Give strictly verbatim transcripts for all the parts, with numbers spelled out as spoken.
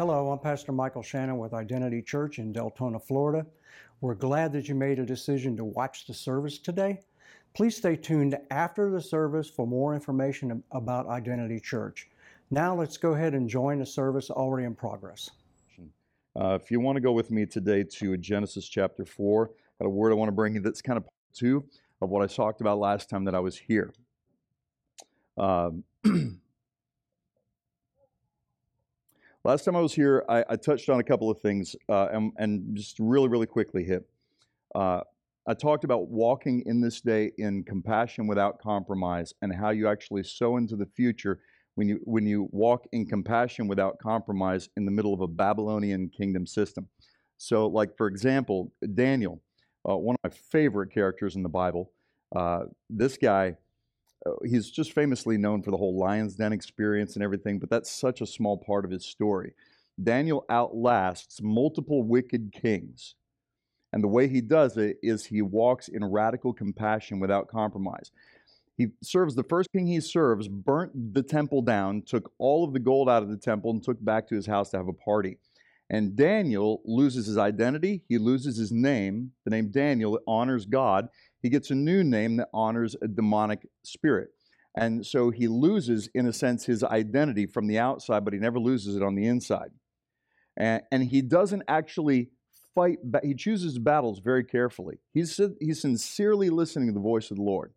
Hello, I'm Pastor Michael Shannon with Identity Church in Deltona, Florida. We're glad that you made a decision to watch the service today. Please stay tuned after the service for more information about Identity Church. Now let's go ahead and join the service already in progress. Uh, if you want to go with me today to Genesis chapter four, I've got a word I want to bring you that's kind of part two of what I talked about last time that I was here. Um, Last time I was here, I, I touched on a couple of things, uh, and, and just really, really quickly hit. Uh, I talked about walking in this day in compassion without compromise, and how you actually sow into the future when you when you walk in compassion without compromise in the middle of a Babylonian kingdom system. So, like for example, Daniel, uh, one of my favorite characters in the Bible. Uh, this guy. He's just famously known for the whole lion's den experience and everything, but that's such a small part of his story. Daniel outlasts multiple wicked kings, and the way he does it is he walks in radical compassion without compromise. He serves the first king he serves, burnt the temple down, took all of the gold out of the temple, and took back to his house to have a party. And Daniel loses his identity, he loses his name, the name Daniel honors God. He gets a new name that honors a demonic spirit. And so he loses, in a sense, his identity from the outside, but he never loses it on the inside. And, and he doesn't actually fight. Ba- he chooses battles very carefully. He's, he's sincerely listening to the voice of the Lord.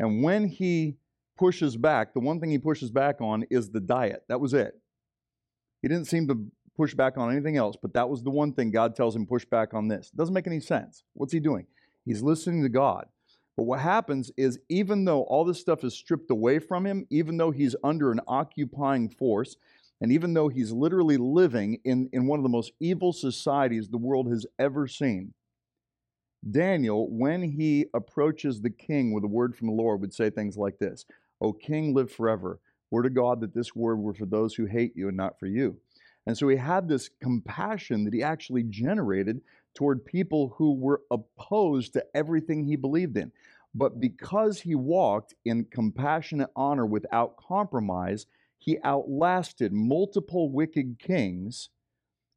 And when he pushes back, the one thing he pushes back on is the diet. That was it. He didn't seem to push back on anything else, but that was the one thing God tells him, push back on this. It doesn't make any sense. What's he doing? He's listening to God. But what happens is, even though all this stuff is stripped away from him, even though he's under an occupying force, and even though he's literally living in, in one of the most evil societies the world has ever seen, Daniel, when he approaches the king with a word from the Lord, would say things like this, "O king, live forever. Word of God that this word were for those who hate you and not for you." And so he had this compassion that he actually generated toward people who were opposed to everything he believed in. But because he walked in compassionate honor without compromise, he outlasted multiple wicked kings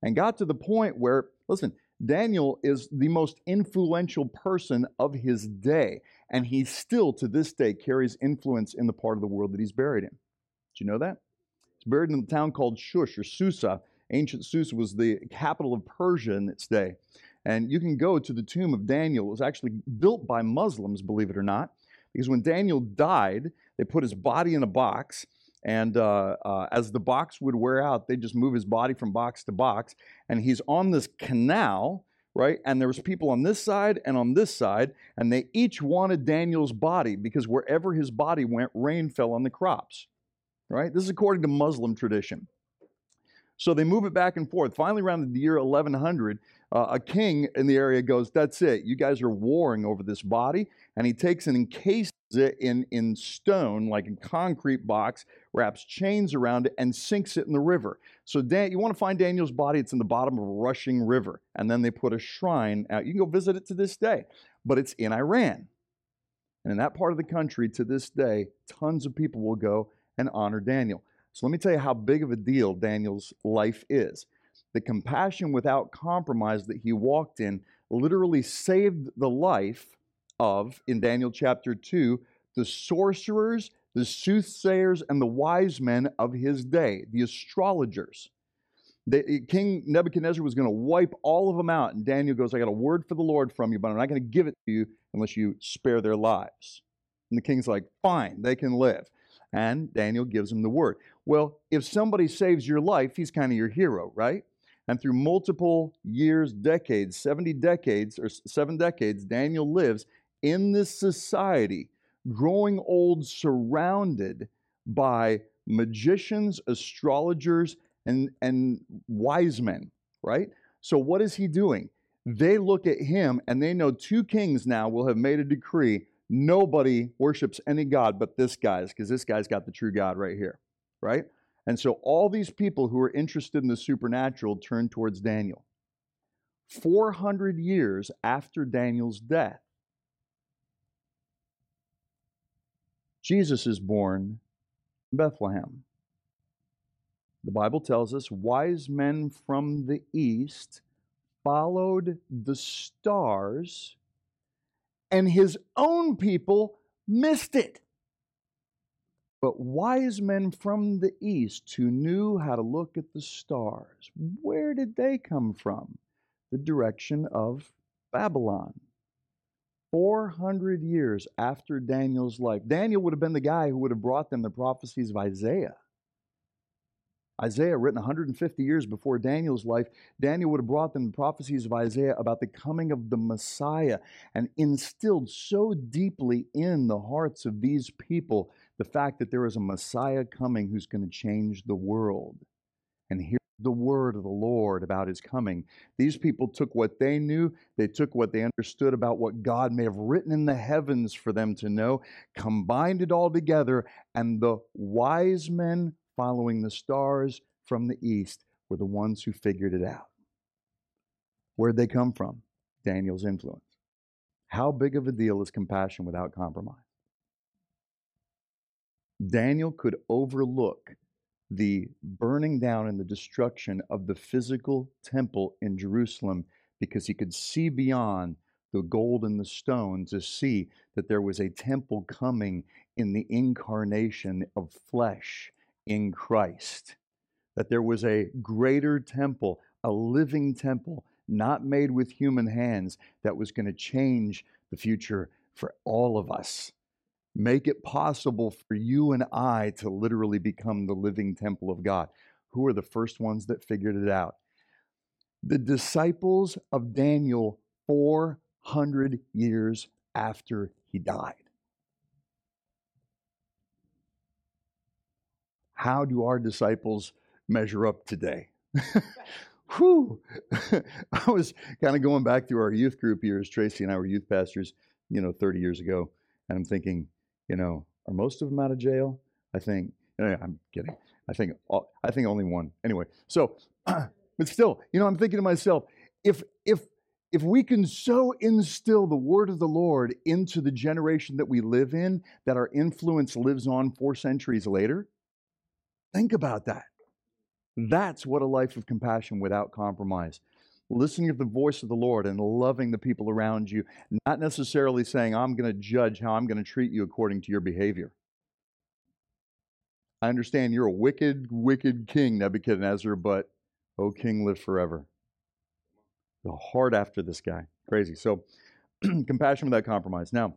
and got to the point where, listen, Daniel is the most influential person of his day, and he still to this day carries influence in the part of the world that he's buried in. Did you know that? He's buried in a town called Shush, or Susa. Ancient Susa was the capital of Persia in its day. And you can go to the tomb of Daniel. It was actually built by Muslims, believe it or not, because when Daniel died, they put his body in a box, and uh, uh, as the box would wear out, they'd just move his body from box to box, and he's on this canal, right? And there was people on this side and on this side, and they each wanted Daniel's body, because wherever his body went, rain fell on the crops, right? This is according to Muslim tradition. So they move it back and forth. Finally, around the year eleven hundred, uh, a king in the area goes, "That's it. You guys are warring over this body." And he takes and encases it in, in stone, like a concrete box, wraps chains around it, and sinks it in the river. So Dan- you want to find Daniel's body, it's in the bottom of a rushing river. And then they put a shrine out. You can go visit it to this day. But it's in Iran. And in that part of the country, to this day, tons of people will go and honor Daniel. So let me tell you how big of a deal Daniel's life is. The compassion without compromise that he walked in literally saved the life of, in Daniel chapter two, the sorcerers, the soothsayers, and the wise men of his day, the astrologers. The, King Nebuchadnezzar was going to wipe all of them out, and Daniel goes, "I got a word for the Lord from you, but I'm not going to give it to you unless you spare their lives." And the king's like, "Fine, they can live." And Daniel gives him the word. Well, if somebody saves your life, he's kind of your hero, right? And through multiple years, decades, seventy decades, or seven decades, Daniel lives in this society, growing old, surrounded by magicians, astrologers, and, and wise men, right? So what is he doing? They look at him, and they know two kings now will have made a decree. Nobody worships any god but this guy's, because this guy's got the true God right here, right? And so all these people who are interested in the supernatural turn towards Daniel. four hundred years after Daniel's death, Jesus is born in Bethlehem. The Bible tells us wise men from the east followed the stars, and his own people missed it. But wise men from the east who knew how to look at the stars, where did they come from? The direction of Babylon. four hundred years after Daniel's life. Daniel would have been the guy who would have brought them the prophecies of Isaiah. Isaiah, written one hundred fifty years before Daniel's life, Daniel would have brought them the prophecies of Isaiah about the coming of the Messiah, and instilled so deeply in the hearts of these people the fact that there is a Messiah coming who's going to change the world. And here's the word of the Lord about his coming. These people took what they knew, they took what they understood about what God may have written in the heavens for them to know, combined it all together, and the wise men following the stars from the east were the ones who figured it out. Where'd they come from? Daniel's influence. How big of a deal is compassion without compromise? Daniel could overlook the burning down and the destruction of the physical temple in Jerusalem because he could see beyond the gold and the stone to see that there was a temple coming in the incarnation of flesh in Christ, that there was a greater temple, a living temple, not made with human hands, that was going to change the future for all of us. Make it possible for you and I to literally become the living temple of God. Who are the first ones that figured it out? The disciples of Daniel, four hundred years after he died. How do our disciples measure up today? Whew. I was kind of going back through our youth group years. Tracy and I were youth pastors, you know, thirty years ago. And I'm thinking, you know, are most of them out of jail? I think, no, no, I'm kidding. I think, I think only one. Anyway, so, but still, you know, I'm thinking to myself, if if if we can so instill the word of the Lord into the generation that we live in, that our influence lives on four centuries later, think about that. That's what a life of compassion without compromise. Listening to the voice of the Lord and loving the people around you, not necessarily saying, I'm going to judge how I'm going to treat you according to your behavior. I understand you're a wicked, wicked king, Nebuchadnezzar, but, O king, live forever. The heart after this guy. Crazy. So, compassion without compromise. Now,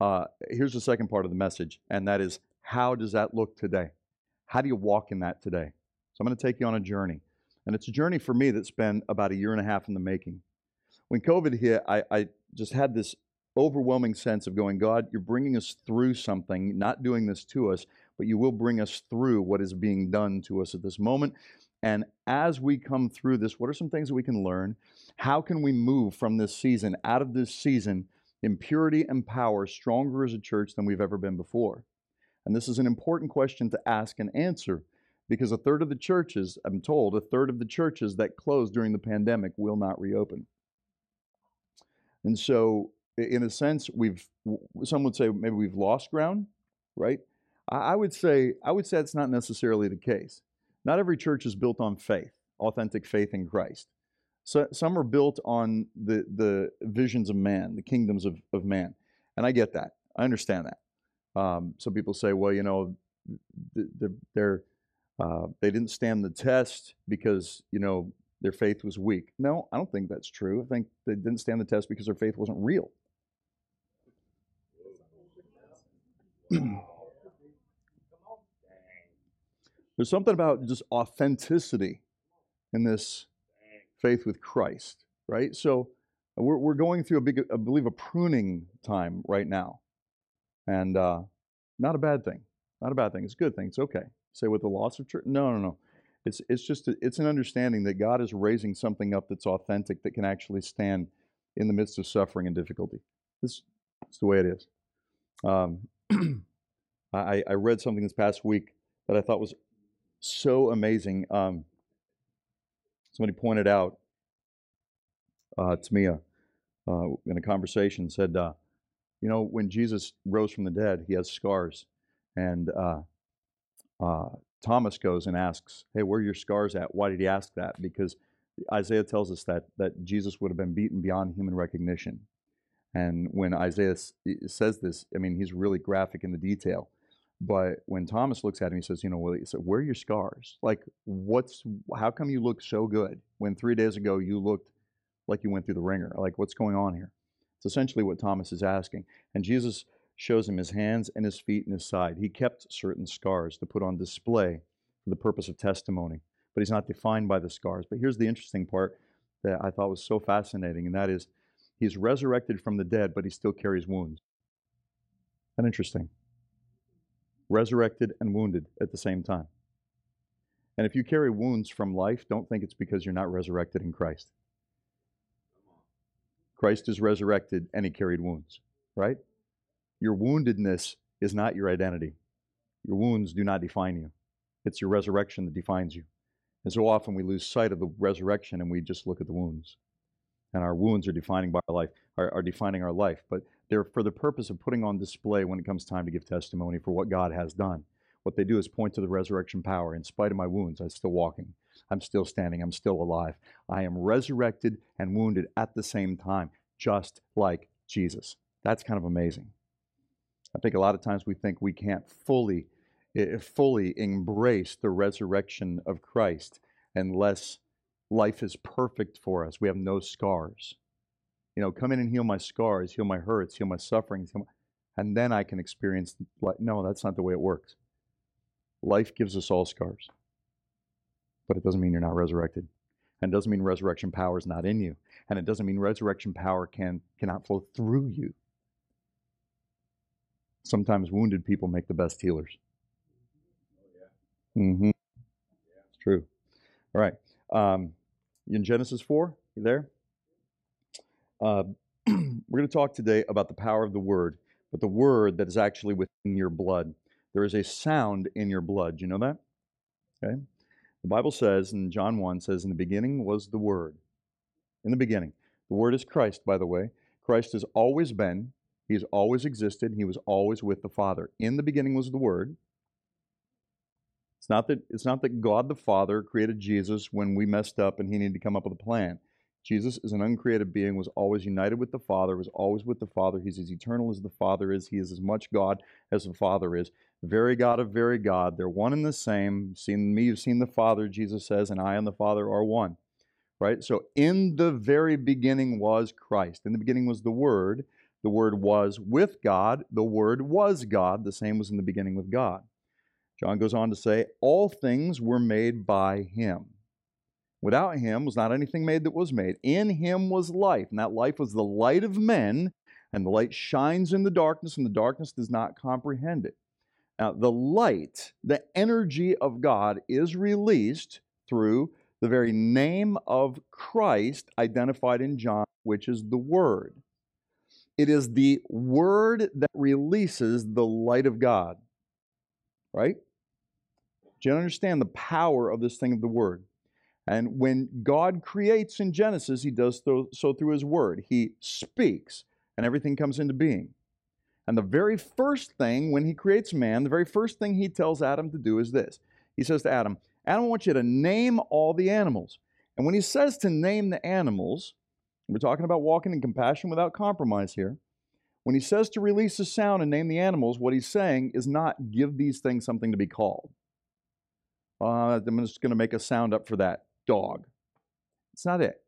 uh, here's the second part of the message, and that is, how does that look today? How do you walk in that today? So I'm going to take you on a journey. And it's a journey for me that's been about a year and a half in the making. When COVID hit, I, I just had this overwhelming sense of going, God, you're bringing us through something, not doing this to us, but you will bring us through what is being done to us at this moment. And as we come through this, what are some things that we can learn? How can we move from this season, out of this season, in purity and power, stronger as a church than we've ever been before? And this is an important question to ask and answer, because a third of the churches, I'm told, a third of the churches that closed during the pandemic will not reopen. And so, in a sense, we've, some would say maybe we've lost ground, right? I would say, I would say that's not necessarily the case. Not every church is built on faith, authentic faith in Christ. So, some are built on the, the visions of man, the kingdoms of, of man. And I get that. I understand that. Um, some people say, well, you know, they're, they're Uh, they didn't stand the test because, you know, their faith was weak. No, I don't think that's true. I think they didn't stand the test because their faith wasn't real. There's something about just authenticity in this faith with Christ, right? So we're we're going through a big, I believe, a pruning time right now, and uh, not a bad thing. Not a bad thing. It's a good thing. It's okay. Say with the loss of church? No, no, no. It's it's just a, it's an understanding that God is raising something up that's authentic, that can actually stand in the midst of suffering and difficulty. This is the way it is. Um, I I read something this past week that I thought was so amazing. Um, somebody pointed out uh, to me uh, uh, in a conversation, said, uh, you know, when Jesus rose from the dead, he has scars, and uh, Uh, Thomas goes and asks, hey, where are your scars at? Why did he ask that? Because Isaiah tells us that, that Jesus would have been beaten beyond human recognition. And when Isaiah says this, I mean, he's really graphic in the detail. But when Thomas looks at him, he says, you know, well, he said, where are your scars? Like, what's, how come you look so good when three days ago you looked like you went through the ringer? Like, what's going on here? It's essentially what Thomas is asking. And Jesus shows him his hands and his feet and his side. He kept certain scars to put on display for the purpose of testimony. But he's not defined by the scars. But here's the interesting part that I thought was so fascinating, and that is he's resurrected from the dead, but he still carries wounds. Isn't that interesting? Resurrected and wounded at the same time. And if you carry wounds from life, don't think it's because you're not resurrected in Christ. Christ is resurrected and he carried wounds, right? Your woundedness is not your identity. Your wounds do not define you. It's your resurrection that defines you. And so often we lose sight of the resurrection and we just look at the wounds. And our wounds are defining by our life, are, are defining our life. But they're for the purpose of putting on display when it comes time to give testimony for what God has done. What they do is point to the resurrection power. In spite of my wounds, I'm still walking. I'm still standing. I'm still alive. I am resurrected and wounded at the same time, just like Jesus. That's kind of amazing. I think a lot of times we think we can't fully, fully embrace the resurrection of Christ unless life is perfect for us. We have no scars. You know, come in and heal my scars, heal my hurts, heal my sufferings, heal my, and then I can experience life. No, that's not the way it works. Life gives us all scars, but it doesn't mean you're not resurrected. And it doesn't mean resurrection power is not in you. And it doesn't mean resurrection power can cannot flow through you. Sometimes wounded people make the best healers. Mm-hmm. It's true. All right. Um, in Genesis four, you there? Uh, we're going to talk today about the power of the Word, but the Word that is actually within your blood. There is a sound in your blood. Do you know that? Okay. The Bible says, and John one says, in the beginning was the Word. In the beginning. The Word is Christ, by the way. Christ has always been. He's always existed. He was always with the Father. In the beginning was the Word. It's not that, it's not that God the Father created Jesus when we messed up and he needed to come up with a plan. Jesus is an uncreated being, was always united with the Father, was always with the Father. He's as eternal as the Father is. He is as much God as the Father is. Very God of very God. They're one and the same. Seen me, you've seen the Father, Jesus says, and I and the Father are one. Right? So in the very beginning was Christ. In the beginning was the Word. The Word was with God. The Word was God. The same was in the beginning with God. John goes on to say, all things were made by him. Without him was not anything made that was made. In him was life, and that life was the light of men, and the light shines in the darkness, and the darkness does not comprehend it. Now, the light, the energy of God, is released through the very name of Christ identified in John, which is the Word. It is the Word that releases the light of God. Right? Do you understand the power of this thing of the Word? And when God creates in Genesis, he does so through his Word. He speaks, and everything comes into being. And the very first thing, when he creates man, the very first thing he tells Adam to do is this. He says to Adam, Adam, I want you to name all the animals. And when he says to name the animals, we're talking about walking in compassion without compromise here. When he says to release the sound and name the animals, what he's saying is not give these things something to be called. Uh, I'm just going to make a sound up for that. Dog. It's not it.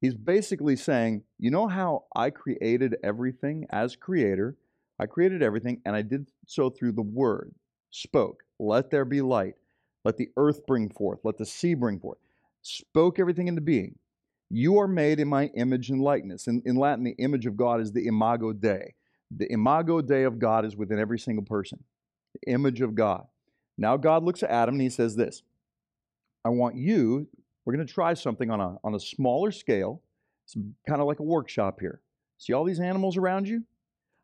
He's basically saying, you know how I created everything as creator? I created everything, and I did so through the Word. Spoke. Let there be light. Let the earth bring forth. Let the sea bring forth. Spoke everything into being. You are made in my image and likeness. In, in Latin, the image of God is the imago Dei. The imago Dei of God is within every single person. The image of God. Now God looks at Adam and he says this. I want you, we're going to try something on a, on a smaller scale. It's kind of like a workshop here. See all these animals around you?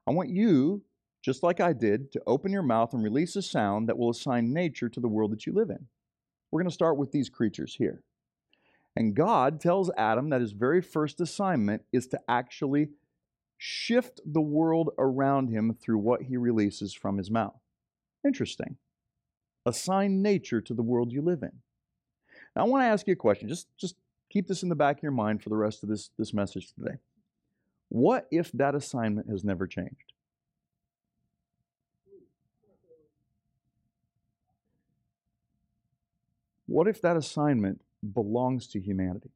I want you, just like I did, to open your mouth and release a sound that will assign nature to the world that you live in. We're going to start with these creatures here. And God tells Adam that his very first assignment is to actually shift the world around him through what he releases from his mouth. Interesting. Assign nature to the world you live in. Now, I want to ask you a question. Just, just keep this in the back of your mind for the rest of this, this message today. What if that assignment has never changed? What if that assignment belongs to humanity?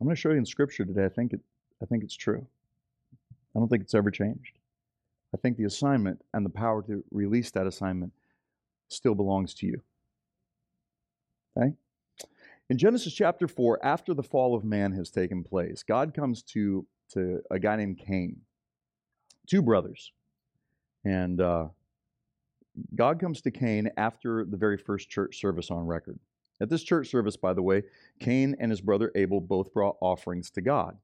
I'm going to show you in Scripture today. I think it, I think it's true. I don't think it's ever changed. I think the assignment and the power to release that assignment still belongs to you. Okay? In Genesis chapter four, after the fall of man has taken place, God comes to, to a guy named Cain, two brothers. And uh, God comes to Cain after the very first church service on record. At this church service, by the way, Cain and his brother Abel both brought offerings to God.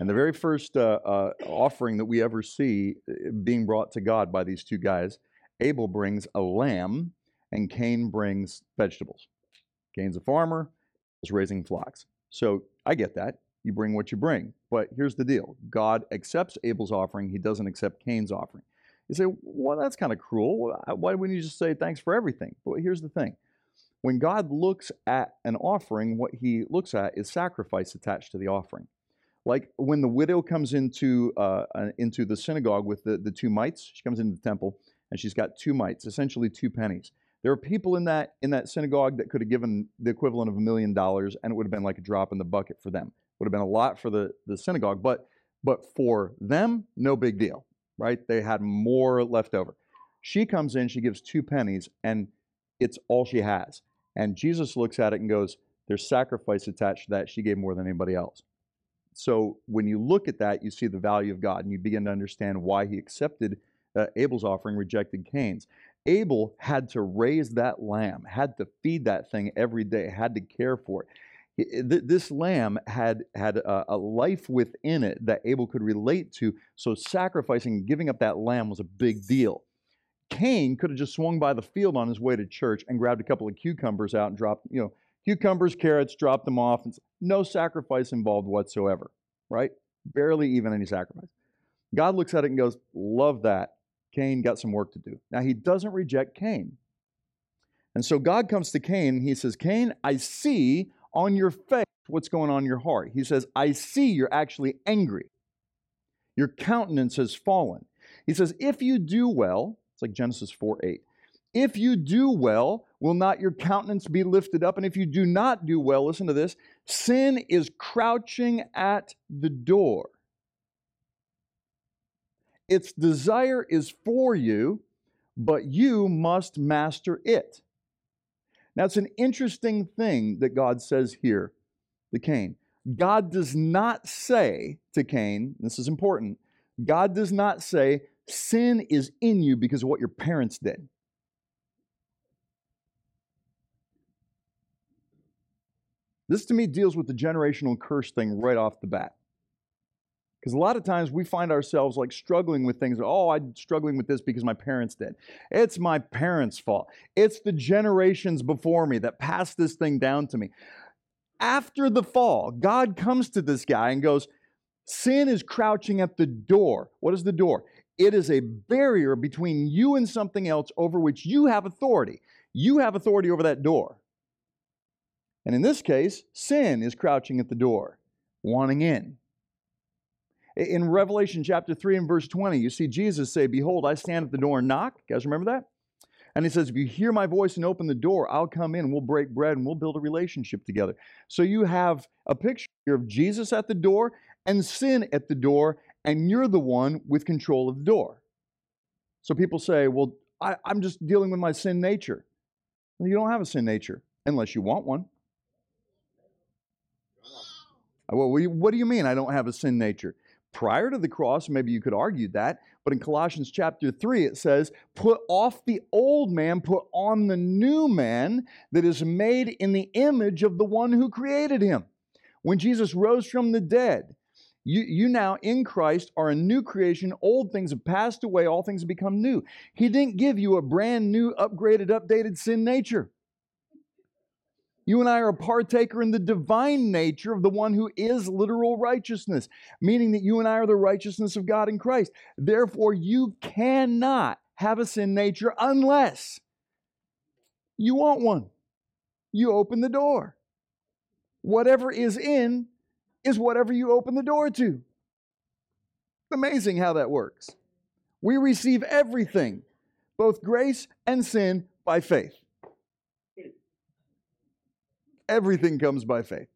And the very first uh, uh, offering that we ever see being brought to God by these two guys, Abel brings a lamb and Cain brings vegetables. Cain's a farmer, he's raising flocks. So I get that. You bring what you bring. But here's the deal. God accepts Abel's offering. He doesn't accept Cain's offering. You say, well, that's kind of cruel. Why wouldn't you just say thanks for everything? But here's the thing. When God looks at an offering, what he looks at is sacrifice attached to the offering. Like when the widow comes into uh, into the synagogue with the, the two mites, she comes into the temple and she's got two mites, essentially two pennies. There are people in that in that synagogue that could have given the equivalent of a million dollars, and it would have been like a drop in the bucket for them. Would have been a lot for the, the synagogue, but but for them, no big deal, right? They had more left over. She comes in, she gives two pennies, and it's all she has. And Jesus looks at it and goes, "There's sacrifice attached to that. She gave more than anybody else." So when you look at that, you see the value of God, and you begin to understand why he accepted uh, Abel's offering, rejected Cain's. Abel had to raise that lamb, had to feed that thing every day, had to care for it. This lamb had, had a, a life within it that Abel could relate to, so sacrificing, giving up that lamb was a big deal. Cain could have just swung by the field on his way to church and grabbed a couple of cucumbers out and dropped, you know, cucumbers, carrots, drop them off. And no sacrifice involved whatsoever, right? Barely even any sacrifice. God looks at it and goes, love that. Cain got some work to do. Now, he doesn't reject Cain. And so God comes to Cain and he says, Cain, I see on your face what's going on in your heart. He says, I see you're actually angry. Your countenance has fallen. He says, if you do well, it's like Genesis four eight. If you do well, will not your countenance be lifted up? And if you do not do well, listen to this, sin is crouching at the door. Its desire is for you, but you must master it. Now, it's an interesting thing that God says here to Cain. God does not say to Cain, this is important, God does not say, sin is in you because of what your parents did. This, to me, deals with the generational curse thing right off the bat. Because a lot of times we find ourselves like struggling with things. Oh, I'm struggling with this because my parents did. It's my parents' fault. It's the generations before me that passed this thing down to me. After the fall, God comes to this guy and goes, sin is crouching at the door. What is the door? It is a barrier between you and something else over which you have authority. You have authority over that door. And in this case, sin is crouching at the door, wanting in. In Revelation chapter three and verse twenty, you see Jesus say, behold, I stand at the door and knock. You guys remember that? And he says, if you hear my voice and open the door, I'll come in, we'll break bread, and we'll build a relationship together. So you have a picture of Jesus at the door and sin at the door, and you're the one with control of the door. So people say, well, I, I'm just dealing with my sin nature. Well, you don't have a sin nature unless you want one. Well, what do you mean I don't have a sin nature? Prior to the cross, maybe you could argue that, but in Colossians chapter three, it says, put off the old man, put on the new man that is made in the image of the one who created him. When Jesus rose from the dead, you, you now in Christ are a new creation. Old things have passed away. All things have become new. He didn't give you a brand new, upgraded, updated sin nature. You and I are a partaker in the divine nature of the one who is literal righteousness, meaning that you and I are the righteousness of God in Christ. Therefore, you cannot have a sin nature unless You want one. You open the door. Whatever is in is whatever you open the door to. It's amazing how that works. We receive everything, both grace and sin, by faith. Everything comes by faith.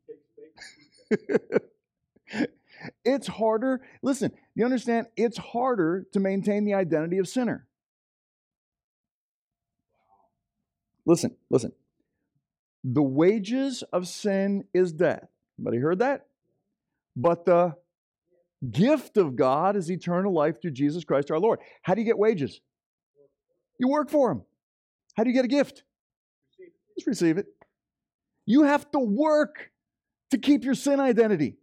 It's harder. Listen, you understand? It's harder to maintain the identity of sinner. Listen, listen. The wages of sin is death. Anybody heard that? But the gift of God is eternal life through Jesus Christ our Lord. How do you get wages? You work for them. How do you get a gift? Just receive it. You have to work to keep your sin identity.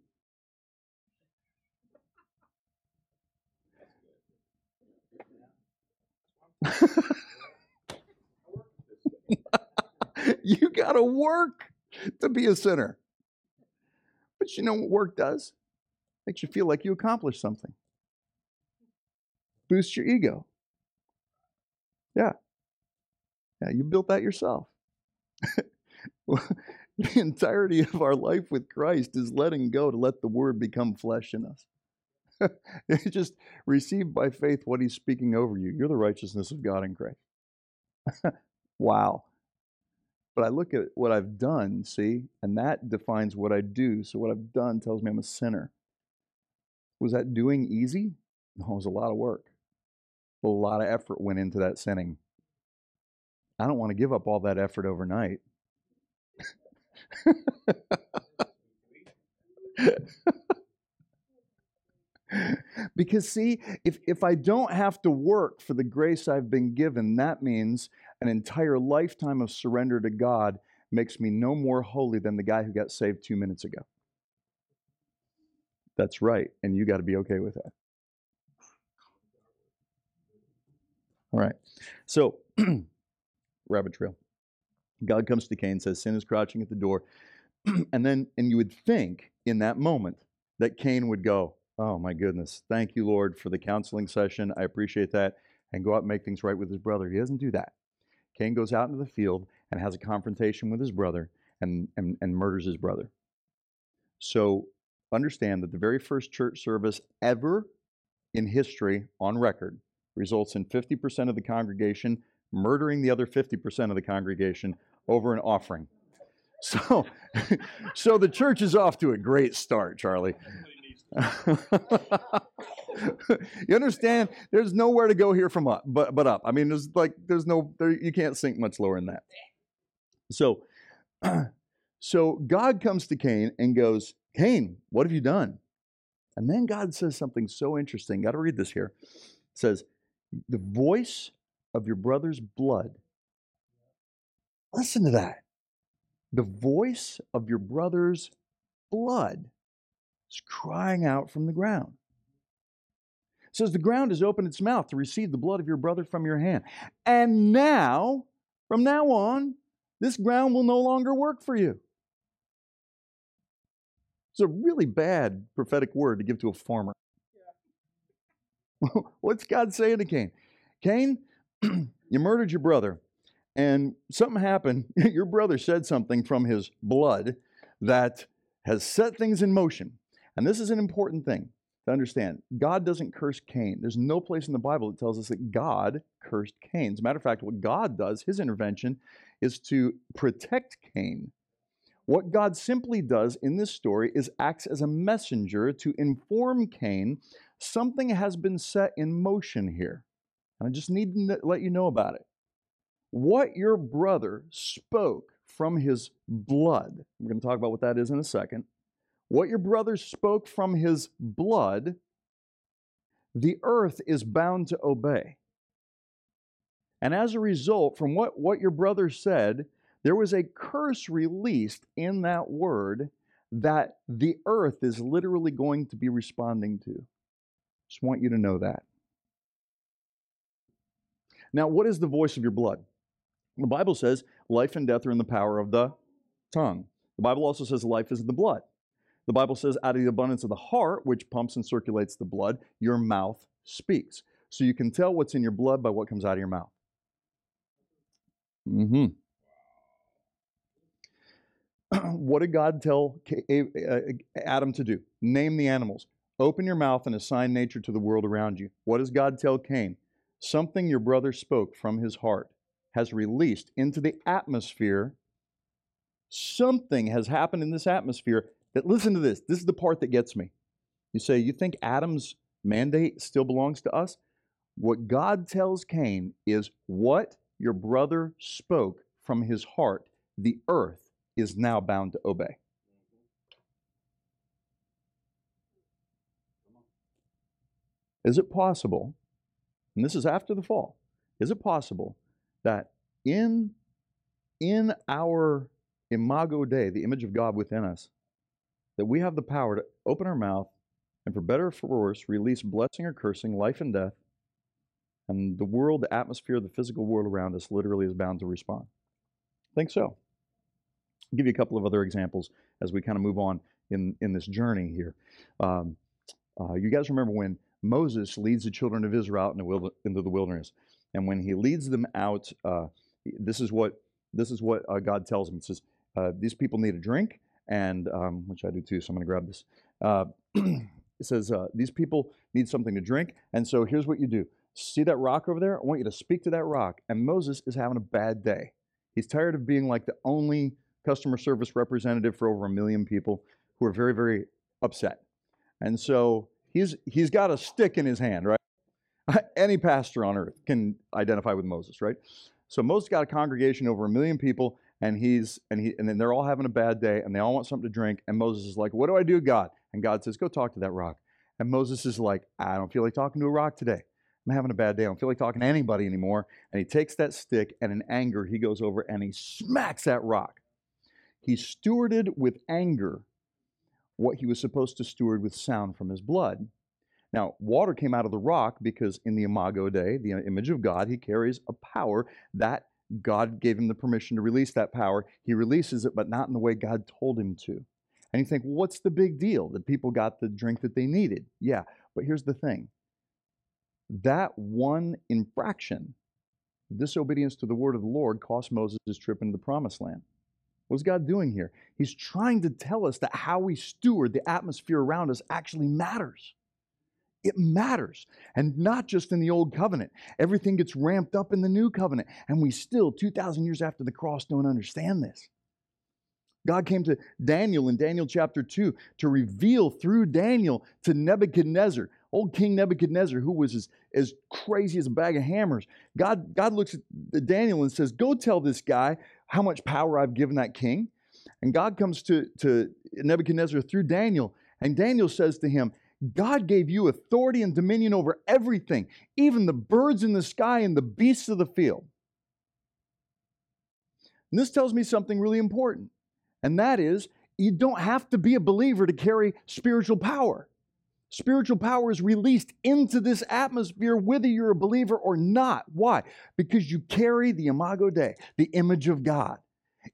You got to work to be a sinner. But you know what work does? Makes you feel like you accomplished something. Boosts your ego. Yeah. Yeah, you built that yourself. The entirety of our life with Christ is letting go to let the Word become flesh in us. You just receive by faith what He's speaking over you. You're the righteousness of God in Christ. Wow. But I look at what I've done, see, and that defines what I do. So what I've done tells me I'm a sinner. Was that doing easy? No, it was a lot of work. A lot of effort went into that sinning. I don't want to give up all that effort overnight. Because see, if, if I don't have to work for the grace I've been given, that means an entire lifetime of surrender to God makes me no more holy than the guy who got saved two minutes ago. That's right, and you got to be okay with that. All right, so rabbit trail. God comes to Cain, says, sin is crouching at the door. and then, and you would think in that moment that Cain would go, oh my goodness, thank you, Lord, for the counseling session. I appreciate that. And go out and make things right with his brother. He doesn't do that. Cain goes out into the field and has a confrontation with his brother and, and, and murders his brother. So understand that the very first church service ever in history on record results in fifty percent of the congregation murdering the other fifty percent of the congregation over an offering. So, so the church is off to a great start, Charlie. You understand? There's nowhere to go here from up, but but up. I mean, there's like there's no there, you can't sink much lower than that. So, so God comes to Cain and goes, Cain, what have you done? And then God says something so interesting. Got to read this here. It says, the voice of your brother's blood. Listen to that. The voice of your brother's blood is crying out from the ground. It says the ground has opened its mouth to receive the blood of your brother from your hand. And now, from now on, this ground will no longer work for you. It's a really bad prophetic word to give to a farmer. Yeah. What's God saying to Cain? Cain, you murdered your brother, and something happened. Your brother said something from his blood that has set things in motion. And this is an important thing to understand. God doesn't curse Cain. There's no place in the Bible that tells us that God cursed Cain. As a matter of fact, what God does, his intervention, is to protect Cain. What God simply does in this story is acts as a messenger to inform Cain something has been set in motion here. And I just need to let you know about it. What your brother spoke from his blood, we're going to talk about what that is in a second. What your brother spoke from his blood, the earth is bound to obey. And as a result, from what, what your brother said, there was a curse released in that word that the earth is literally going to be responding to. Just want you to know that. Now, what is the voice of your blood? The Bible says life and death are in the power of the tongue. The Bible also says life is in the blood. The Bible says out of the abundance of the heart, which pumps and circulates the blood, your mouth speaks. So you can tell what's in your blood by what comes out of your mouth. Mm-hmm. What did God tell Adam to do? Name the animals. Open your mouth and assign nature to the world around you. What does God tell Cain? Something your brother spoke from his heart has released into the atmosphere. Something has happened in this atmosphere that, listen to this, this is the part that gets me. You say, you think Adam's mandate still belongs to us? What God tells Cain is what your brother spoke from his heart, the earth is now bound to obey. Is it possible, and this is after the fall, is it possible that in, in our imago Dei, the image of God within us, that we have the power to open our mouth and for better or for worse, release blessing or cursing, life and death, and the world, the atmosphere, the physical world around us literally is bound to respond? I think so. I'll give you a couple of other examples as we kind of move on in, in this journey here. Um, uh, you guys remember when Moses leads the children of Israel out in the wilder, into the wilderness, and when he leads them out, uh, this is what this is what uh, God tells him. It says, uh, "These people need a drink," and um, which I do too. So I'm going to grab this. Uh, it says, uh, "These people need something to drink," and so here's what you do. See that rock over there? I want you to speak to that rock. And Moses is having a bad day. He's tired of being like the only customer service representative for over a million people who are very, very upset. And so he's he's got a stick in his hand, right? Any pastor on earth can identify with Moses, right? So Moses got a congregation over a million people, and he's and he and then they're all having a bad day, and they all want something to drink. And Moses is like, "What do I do, God?" And God says, "Go talk to that rock." And Moses is like, "I don't feel like talking to a rock today. I'm having a bad day. I don't feel like talking to anybody anymore." And he takes that stick, and in anger, he goes over and he smacks that rock. He stewarded with anger what he was supposed to steward with sound from his blood. Now, water came out of the rock because in the Imago Dei, the image of God, he carries a power that God gave him the permission to release that power. He releases it, but not in the way God told him to. And you think, well, what's the big deal? The people got the drink that they needed. Yeah, but here's the thing. That one infraction, disobedience to the word of the Lord, cost Moses his trip into the promised land. What's God doing here? He's trying to tell us that how we steward the atmosphere around us actually matters. It matters. And not just in the old covenant. Everything gets ramped up in the new covenant. And we still, two thousand years after the cross, don't understand this. God came to Daniel in Daniel chapter two to reveal through Daniel to Nebuchadnezzar, old King Nebuchadnezzar, who was as, as crazy as a bag of hammers. God, God looks at Daniel and says, "Go tell this guy how much power I've given that king." And God comes to, to Nebuchadnezzar through Daniel, and Daniel says to him, "God gave you authority and dominion over everything, even the birds in the sky and the beasts of the field." And this tells me something really important, and that is you don't have to be a believer to carry spiritual power. Spiritual power is released into this atmosphere whether you're a believer or not. Why? Because you carry the Imago Dei, the image of God.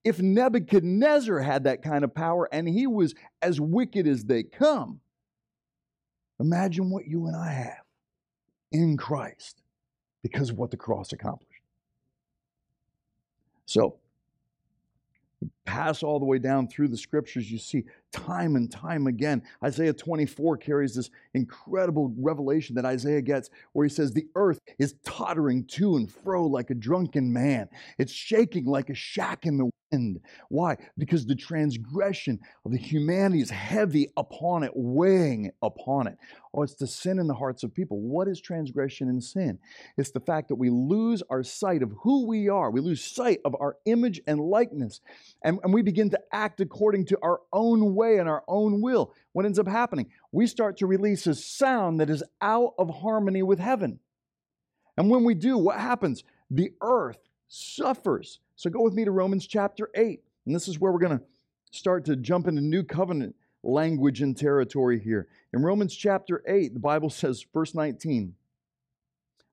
If Nebuchadnezzar had that kind of power and he was as wicked as they come, imagine what you and I have in Christ because of what the cross accomplished. So, pass all the way down through the scriptures, you see time and time again. Isaiah twenty-four carries this incredible revelation that Isaiah gets where he says, "The earth is tottering to and fro like a drunken man. It's shaking like a shack in the wind." Why? Because the transgression of the humanity is heavy upon it, weighing upon it. Oh, it's the sin in the hearts of people. What is transgression and sin? It's the fact that we lose our sight of who we are. We lose sight of our image and likeness. And, and we begin to act according to our own way and our own will. What ends up happening? We start to release a sound that is out of harmony with heaven. And when we do, what happens? The earth suffers. So go with me to Romans chapter eight. And this is where we're going to start to jump into new covenant language and territory here. In Romans chapter eight, the Bible says, verse nineteen.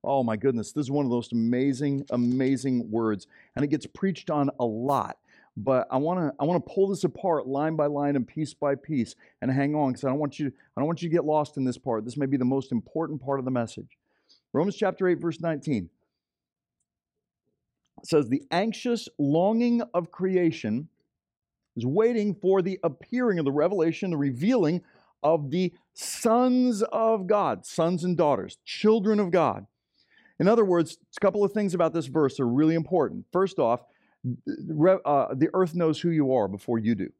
Oh my goodness, this is one of those amazing, amazing words. And it gets preached on a lot. But I want to I want to pull this apart line by line and piece by piece, and hang on because I don't want you I don't want you to get lost in this part. This may be the most important part of the message. Romans chapter eight, verse nineteen says, "The anxious longing of creation is waiting for the appearing of the revelation, the revealing of the sons of God, sons and daughters, children of God. In other words, a couple of things about this verse are really important. First off, uh, the earth knows who you are before you do.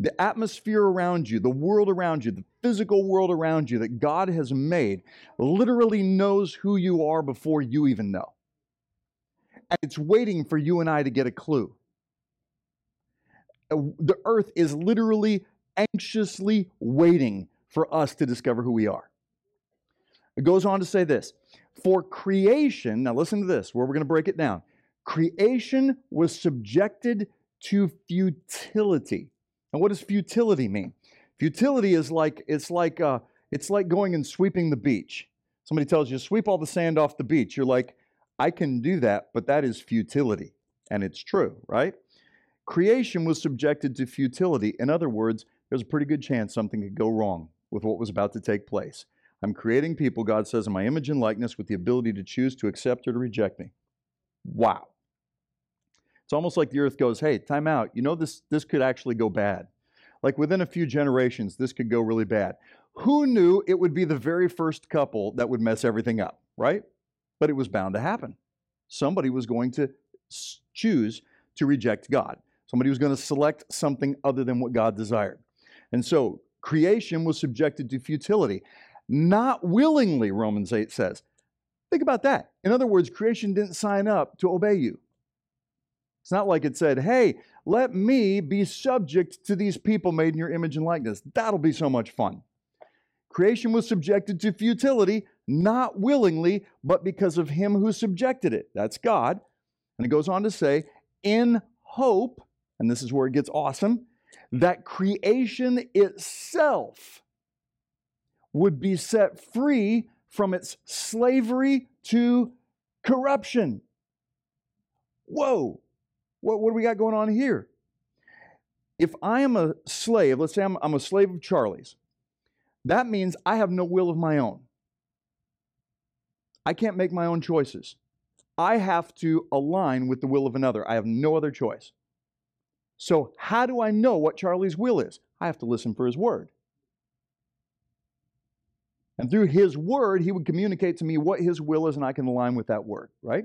The atmosphere around you, the world around you, the physical world around you that God has made literally knows who you are before you even know. And it's waiting for you and I to get a clue. The earth is literally anxiously waiting for us to discover who we are. It goes on to say this, for creation, now listen to this, where we're going to break it down. Creation was subjected to futility. And what does futility mean? Futility is like, it's like, uh, it's like going and sweeping the beach. Somebody tells you, sweep all the sand off the beach. You're like, I can do that, but that is futility. And it's true, right? Creation was subjected to futility. In other words, there's a pretty good chance something could go wrong with what was about to take place. I'm creating people, God says, in my image and likeness with the ability to choose to accept or to reject me. Wow. It's almost like the earth goes, hey, time out. You know, this, this could actually go bad. Like within a few generations, this could go really bad. Who knew it would be the very first couple that would mess everything up, right? But it was bound to happen. Somebody was going to choose to reject God. Somebody was going to select something other than what God desired. And so creation was subjected to futility. Not willingly, Romans eight says. Think about that. In other words, creation didn't sign up to obey you. It's not like it said, hey, let me be subject to these people made in your image and likeness. That'll be so much fun. Creation was subjected to futility, not willingly, but because of him who subjected it. That's God. And it goes on to say, in hope, and this is where it gets awesome, that creation itself would be set free from its slavery to corruption. Whoa. What, what do we got going on here? If I am a slave, let's say I'm, I'm a slave of Charlie's, that means I have no will of my own. I can't make my own choices. I have to align with the will of another. I have no other choice. So how do I know what Charlie's will is? I have to listen for his word. And through his word, he would communicate to me what his will is, and I can align with that word, right?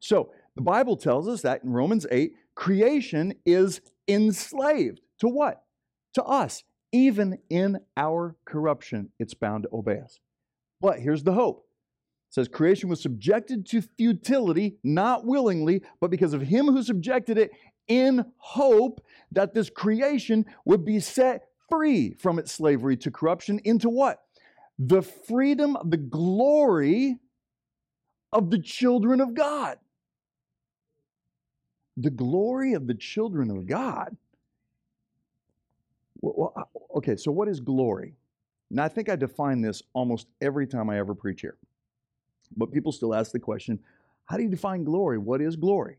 So the Bible tells us that in Romans eight, creation is enslaved. To what? To us. Even in our corruption, it's bound to obey us. But here's the hope. It says, creation was subjected to futility, not willingly, but because of him who subjected it, in hope that this creation would be set free from its slavery to corruption into what? The freedom, the glory of the children of God. The glory of the children of God. Well, okay, so what is glory? Now, I think I define this almost every time I ever preach here. But people still ask the question, how do you define glory? What is glory?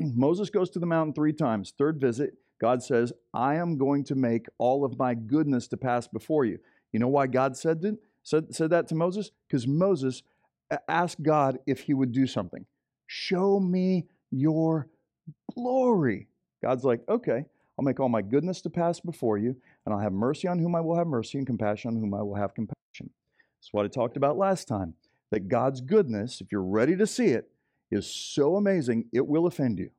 Moses goes to the mountain three times. Third visit, God says, I am going to make all of my goodness to pass before you. You know why God said that, said, said that to Moses? Because Moses asked God if he would do something. Show me your glory. God's like, okay, I'll make all my goodness to pass before you, and I'll have mercy on whom I will have mercy and compassion on whom I will have compassion. That's what I talked about last time, that God's goodness, if you're ready to see it, is so amazing, it will offend you.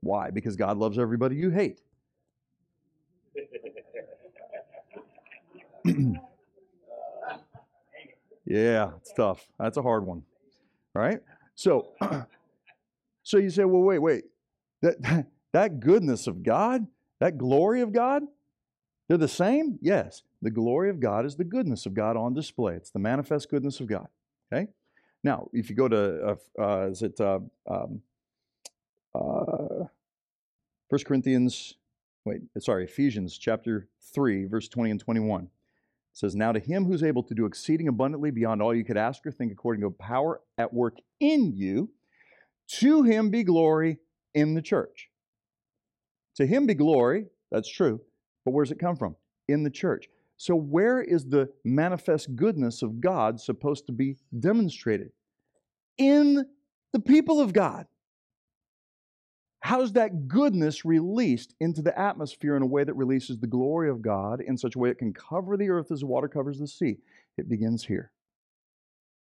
Why? Because God loves everybody you hate. Yeah, it's tough. That's a hard one, right? So, so you say, well, wait, wait, that that goodness of God, that glory of God, they're the same? Yes, the glory of God is the goodness of God on display. It's the manifest goodness of God. Okay. Now, if you go to uh, uh, is it uh, um, uh, First Corinthians? Wait, sorry, Ephesians chapter three, verse twenty and twenty-one. It says, now to him who's able to do exceeding abundantly beyond all you could ask or think according to power at work in you, to him be glory in the church. To him be glory, that's true, but where does it come from? In the church. So where is the manifest goodness of God supposed to be demonstrated? In the people of God. How's that goodness released into the atmosphere in a way that releases the glory of God in such a way it can cover the earth as water covers the sea? It begins here.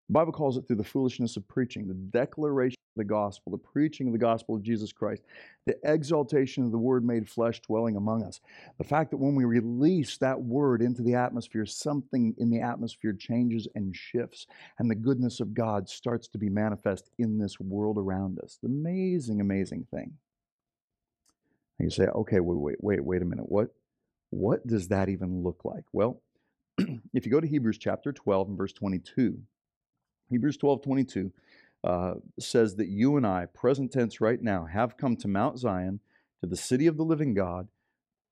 The Bible calls it through the foolishness of preaching, the declaration of the gospel, the preaching of the gospel of Jesus Christ, the exaltation of the Word made flesh dwelling among us. The fact that when we release that Word into the atmosphere, something in the atmosphere changes and shifts, and the goodness of God starts to be manifest in this world around us. The amazing, amazing thing. And you say, okay, wait, wait, wait, wait a minute. What, what does that even look like? Well, if you go to Hebrews chapter twelve and verse twenty-two, Hebrews twelve twenty-two uh, says that you and I, present tense right now, have come to Mount Zion, to the city of the living God,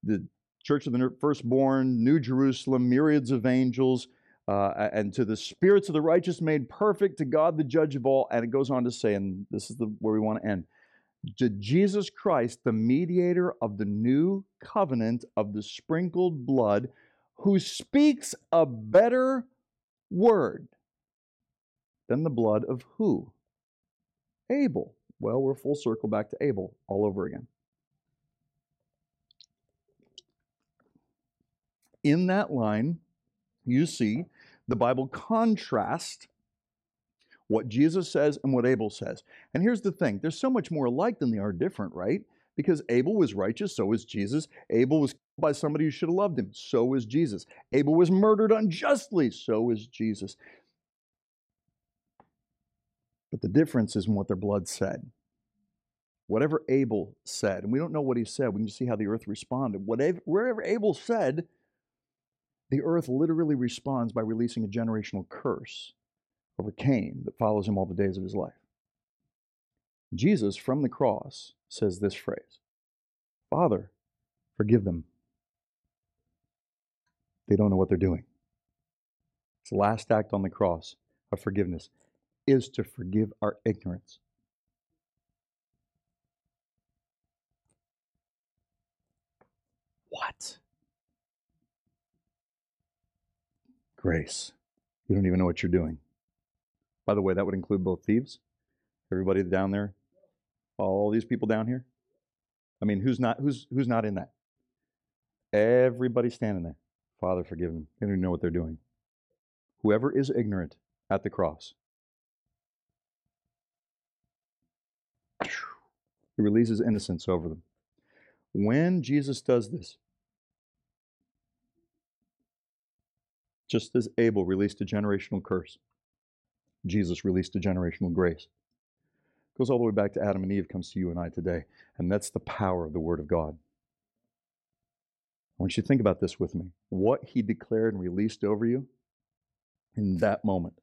the church of the firstborn, New Jerusalem, myriads of angels, uh, and to the spirits of the righteous made perfect, to God the judge of all. And it goes on to say, and this is the, where we want to end, to Jesus Christ, the mediator of the new covenant of the sprinkled blood, who speaks a better word than the blood of who? Abel. Well, we're full circle back to Abel all over again. In that line, you see the Bible contrast what Jesus says and what Abel says. And here's the thing. There's so much more alike than they are different, right? Because Abel was righteous, so is Jesus. Abel was killed by somebody who should have loved him, so is Jesus. Abel was murdered unjustly, so is Jesus. But the difference is in what their blood said. Whatever Abel said, and we don't know what he said, we can just see how the earth responded. Whatever, wherever Abel said, the earth literally responds by releasing a generational curse over Cain that follows him all the days of his life. Jesus, from the cross, says this phrase, "Father, forgive them. They don't know what they're doing." It's the last act on the cross of forgiveness. Is to forgive our ignorance. What? Grace. You don't even know what you're doing. By the way, that would include both thieves, everybody down there, all these people down here. I mean, who's not who's who's not in that? Everybody standing there. Father, forgive them. They don't even know what they're doing. Whoever is ignorant at the cross. He releases innocence over them. When Jesus does this, just as Abel released a generational curse, Jesus released a generational grace. It goes all the way back to Adam and Eve, comes to you and I today. And that's the power of the Word of God. I want you to think about this with me. What He declared and released over you in that moment.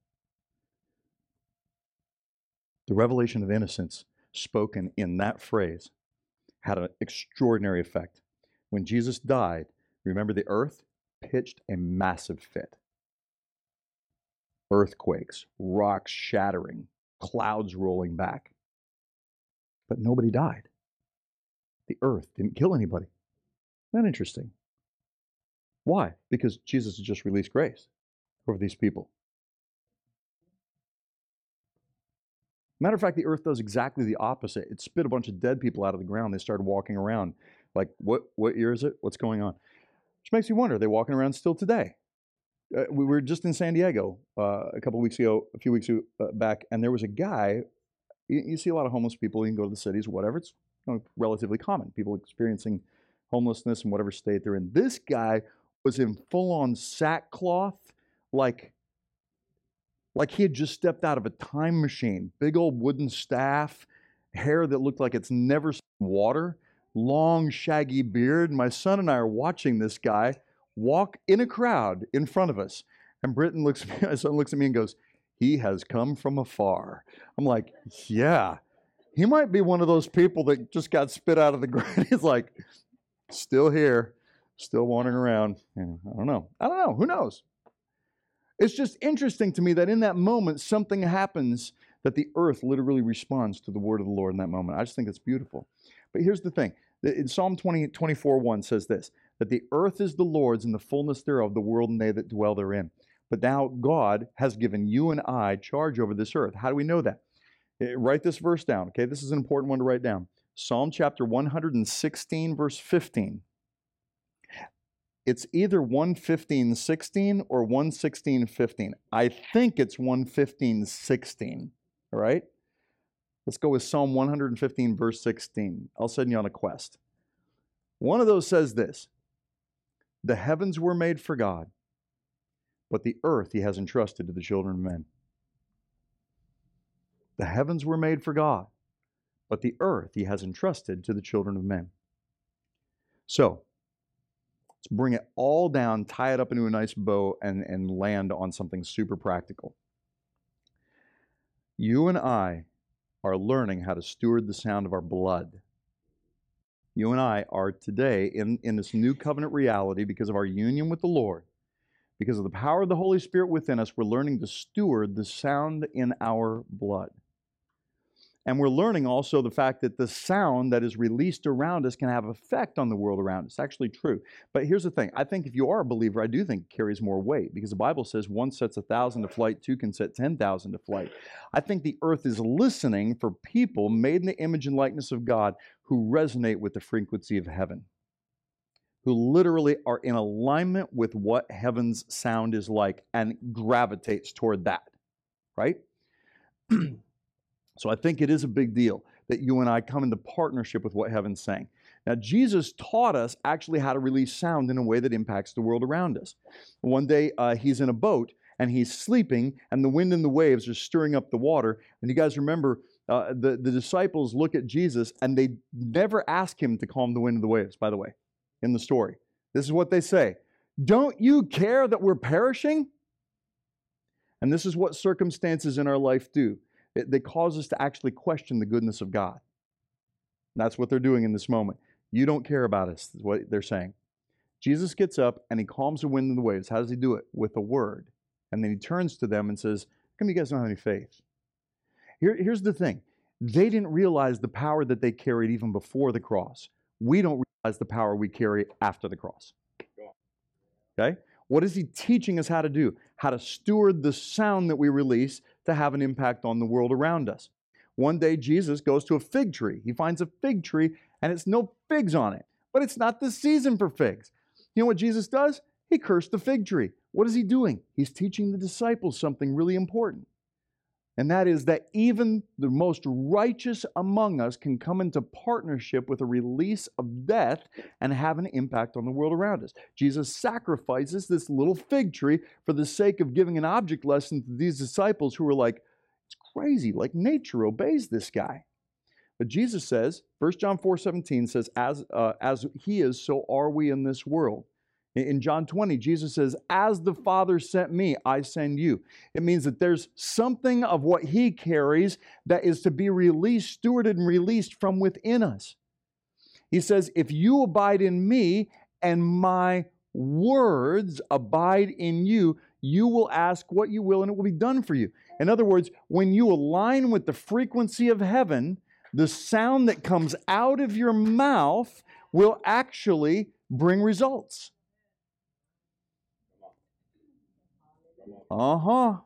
The revelation of innocence spoken in that phrase had an extraordinary effect. When Jesus died, remember the earth pitched a massive fit. Earthquakes, rocks shattering, clouds rolling back. But nobody died. The earth didn't kill anybody. Isn't that interesting? Why? Because Jesus has just released grace over these people. Matter of fact, the earth does exactly the opposite. It spit a bunch of dead people out of the ground. They started walking around like, what What year is it? What's going on? Which makes you wonder, are they walking around still today? Uh, we were just in San Diego uh, a couple weeks ago, a few weeks ago, uh, back, and there was a guy. You, you see a lot of homeless people. You can go to the cities, whatever. It's you know, relatively common. People experiencing homelessness in whatever state they're in. This guy was in full-on sackcloth, like... Like he had just stepped out of a time machine. Big old wooden staff, hair that looked like it's never seen water, long shaggy beard. My son and I are watching this guy walk in a crowd in front of us. And Britton looks at me, my son looks at me and goes, "He has come from afar." I'm like, yeah. He might be one of those people that just got spit out of the ground. He's like, still here, still wandering around. And I don't know. I don't know. Who knows? It's just interesting to me that in that moment, something happens that the earth literally responds to the word of the Lord in that moment. I just think it's beautiful. But here's the thing. In Psalm twenty, twenty-four, one says this, that the earth is the Lord's and the fullness thereof, the world and they that dwell therein. But now God has given you and I charge over this earth. How do we know that? Write this verse down, okay? This is an important one to write down. Psalm chapter one hundred sixteen, verse fifteen. It's either one fifteen sixteen or one sixteen fifteen. I think it's one fifteen sixteen, all right? Let's go with Psalm one hundred fifteen, verse sixteen. I'll send you on a quest. One of those says this: the heavens were made for God, but the earth he has entrusted to the children of men. The heavens were made for God, but the earth he has entrusted to the children of men. So, let's bring it all down, tie it up into a nice bow, and, and land on something super practical. You and I are learning how to steward the sound of our blood. You and I are today in, in this new covenant reality because of our union with the Lord. Because of the power of the Holy Spirit within us, we're learning to steward the sound in our blood. And we're learning also the fact that the sound that is released around us can have an effect on the world around us. It's actually true. But here's the thing. I think if you are a believer, I do think it carries more weight, because the Bible says one sets a thousand to flight, two can set ten thousand to flight. I think the earth is listening for people made in the image and likeness of God who resonate with the frequency of heaven, who literally are in alignment with what heaven's sound is like and gravitates toward that, right? So I think it is a big deal that you and I come into partnership with what heaven's saying. Now, Jesus taught us actually how to release sound in a way that impacts the world around us. One day, uh, he's in a boat, and he's sleeping, and the wind and the waves are stirring up the water. And you guys remember, uh, the, the disciples look at Jesus, and they never ask him to calm the wind and the waves, by the way, in the story. This is what they say: "Don't you care that we're perishing?" And this is what circumstances in our life do. They cause us to actually question the goodness of God. And that's what they're doing in this moment. You don't care about us, is what they're saying. Jesus gets up and he calms the wind and the waves. How does he do it? With a word. And then he turns to them and says, "How come you guys don't have any faith?" Here, here's the thing. They didn't realize the power that they carried even before the cross. We don't realize the power we carry after the cross. Okay? What is he teaching us how to do? How to steward the sound that we release to have an impact on the world around us. One day, Jesus goes to a fig tree. He finds a fig tree, and it's no figs on it. But it's not the season for figs. You know what Jesus does? He cursed the fig tree. What is he doing? He's teaching the disciples something really important. And that is that even the most righteous among us can come into partnership with a release of death and have an impact on the world around us. Jesus sacrifices this little fig tree for the sake of giving an object lesson to these disciples who are like, it's crazy, like nature obeys this guy. But Jesus says, First John four seventeen says, as, uh, as he is, so are we in this world. In John twenty, Jesus says, "As the Father sent me, I send you." It means that there's something of what he carries that is to be released, stewarded, and released from within us. He says, "If you abide in me and my words abide in you, you will ask what you will and it will be done for you." In other words, when you align with the frequency of heaven, the sound that comes out of your mouth will actually bring results. Uh-huh.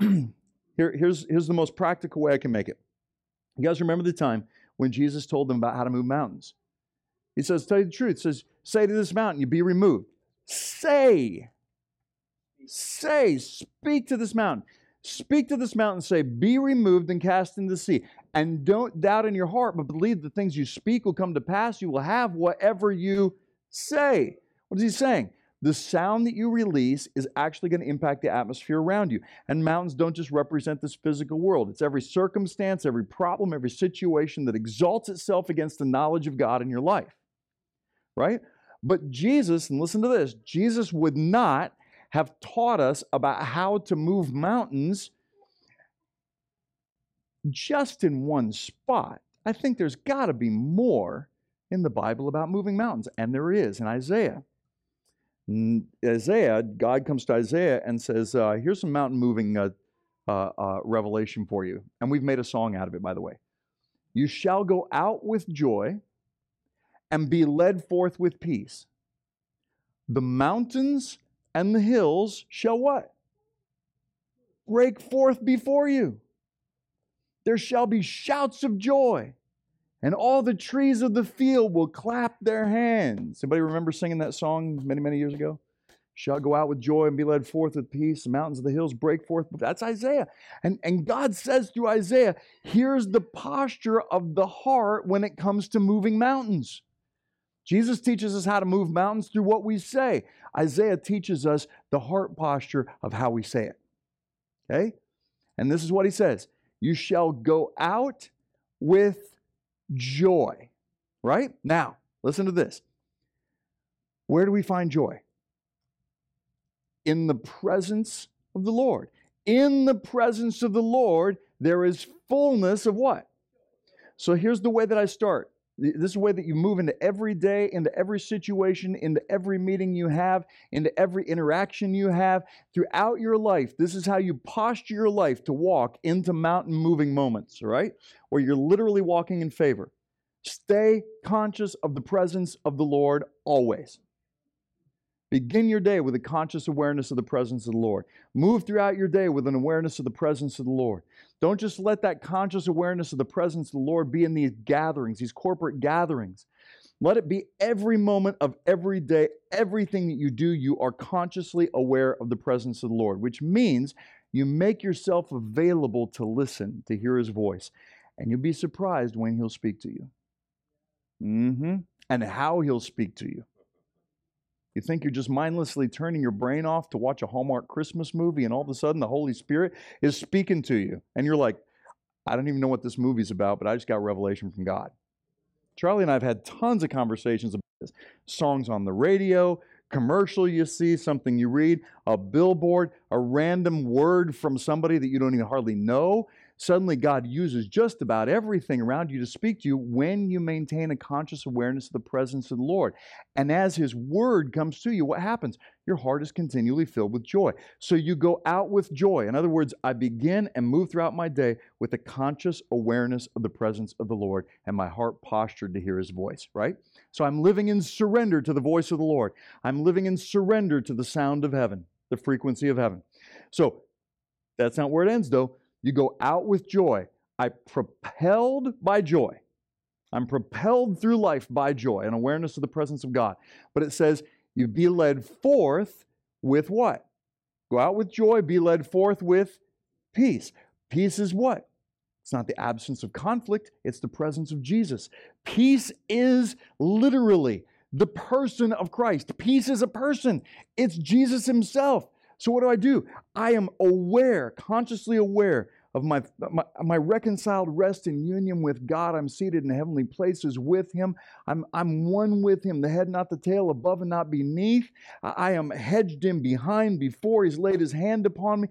Here, here's, here's the most practical way I can make it. You guys remember the time when Jesus told them about how to move mountains? He says, tell you the truth. He says, say to this mountain, you be removed. Say. Say. Speak to this mountain. Speak to this mountain. Say, be removed and cast into the sea. And don't doubt in your heart, but believe the things you speak will come to pass. You will have whatever you say. What is he saying? The sound that you release is actually going to impact the atmosphere around you. And mountains don't just represent this physical world. It's every circumstance, every problem, every situation that exalts itself against the knowledge of God in your life. Right? But Jesus, and listen to this, Jesus would not have taught us about how to move mountains just in one spot. I think there's got to be more in the Bible about moving mountains. And there is in Isaiah. Isaiah, God comes to Isaiah and says, uh, here's some mountain moving uh, uh, uh, revelation for you. And we've made a song out of it, by the way. You shall go out with joy and be led forth with peace. The mountains and the hills shall what? Break forth before you. there shall be shouts of joy, and all the trees of the field will clap their hands. Anybody remember singing that song many, many years ago? Shall go out with joy and be led forth with peace. The mountains of the hills break forth. That's Isaiah. And, and God says through Isaiah, here's the posture of the heart when it comes to moving mountains. Jesus teaches us how to move mountains through what we say. Isaiah teaches us the heart posture of how we say it. Okay? And this is what he says. You shall go out with joy. Right? Now, listen to this. Where do we find joy? In the presence of the Lord. In the presence of the Lord, there is fullness of what? So here's the way that I start. This is the way that you move into every day, into every situation, into every meeting you have, into every interaction you have throughout your life. This is how you posture your life to walk into mountain-moving moments, right? Where you're literally walking in favor. Stay conscious of the presence of the Lord always. Begin your day with a conscious awareness of the presence of the Lord. Move throughout your day with an awareness of the presence of the Lord. Don't just let that conscious awareness of the presence of the Lord be in these gatherings, these corporate gatherings. Let it be every moment of every day, everything that you do, you are consciously aware of the presence of the Lord, which means you make yourself available to listen, to hear His voice. And you'll be surprised when He'll speak to you. Mm-hmm. And how He'll speak to you. You think you're just mindlessly turning your brain off to watch a Hallmark Christmas movie, and all of a sudden the Holy Spirit is speaking to you. And you're like, I don't even know what this movie's about, but I just got revelation from God. Charlie and I have had tons of conversations about this. Songs on the radio, commercial you see, something you read, a billboard, a random word from somebody that you don't even hardly know. Suddenly God uses just about everything around you to speak to you when you maintain a conscious awareness of the presence of the Lord. And as His Word comes to you, what happens? Your heart is continually filled with joy. So you go out with joy. In other words, I begin and move throughout my day with a conscious awareness of the presence of the Lord and my heart postured to hear His voice, right? So I'm living in surrender to the voice of the Lord. I'm living in surrender to the sound of heaven, the frequency of heaven. So that's not where it ends, though. You go out with joy. I propelled by joy. I'm propelled through life by joy, an awareness of the presence of God. But it says, you be led forth with what? Go out with joy, be led forth with peace. Peace is what? It's not the absence of conflict, it's the presence of Jesus. Peace is literally the person of Christ. Peace is a person. It's Jesus Himself. So what do I do? I am aware, consciously aware of my, my my reconciled rest in union with God. I'm seated in heavenly places with Him. I'm, I'm one with Him, the head, not the tail, above and not beneath. I am hedged in behind, before He's laid His hand upon me.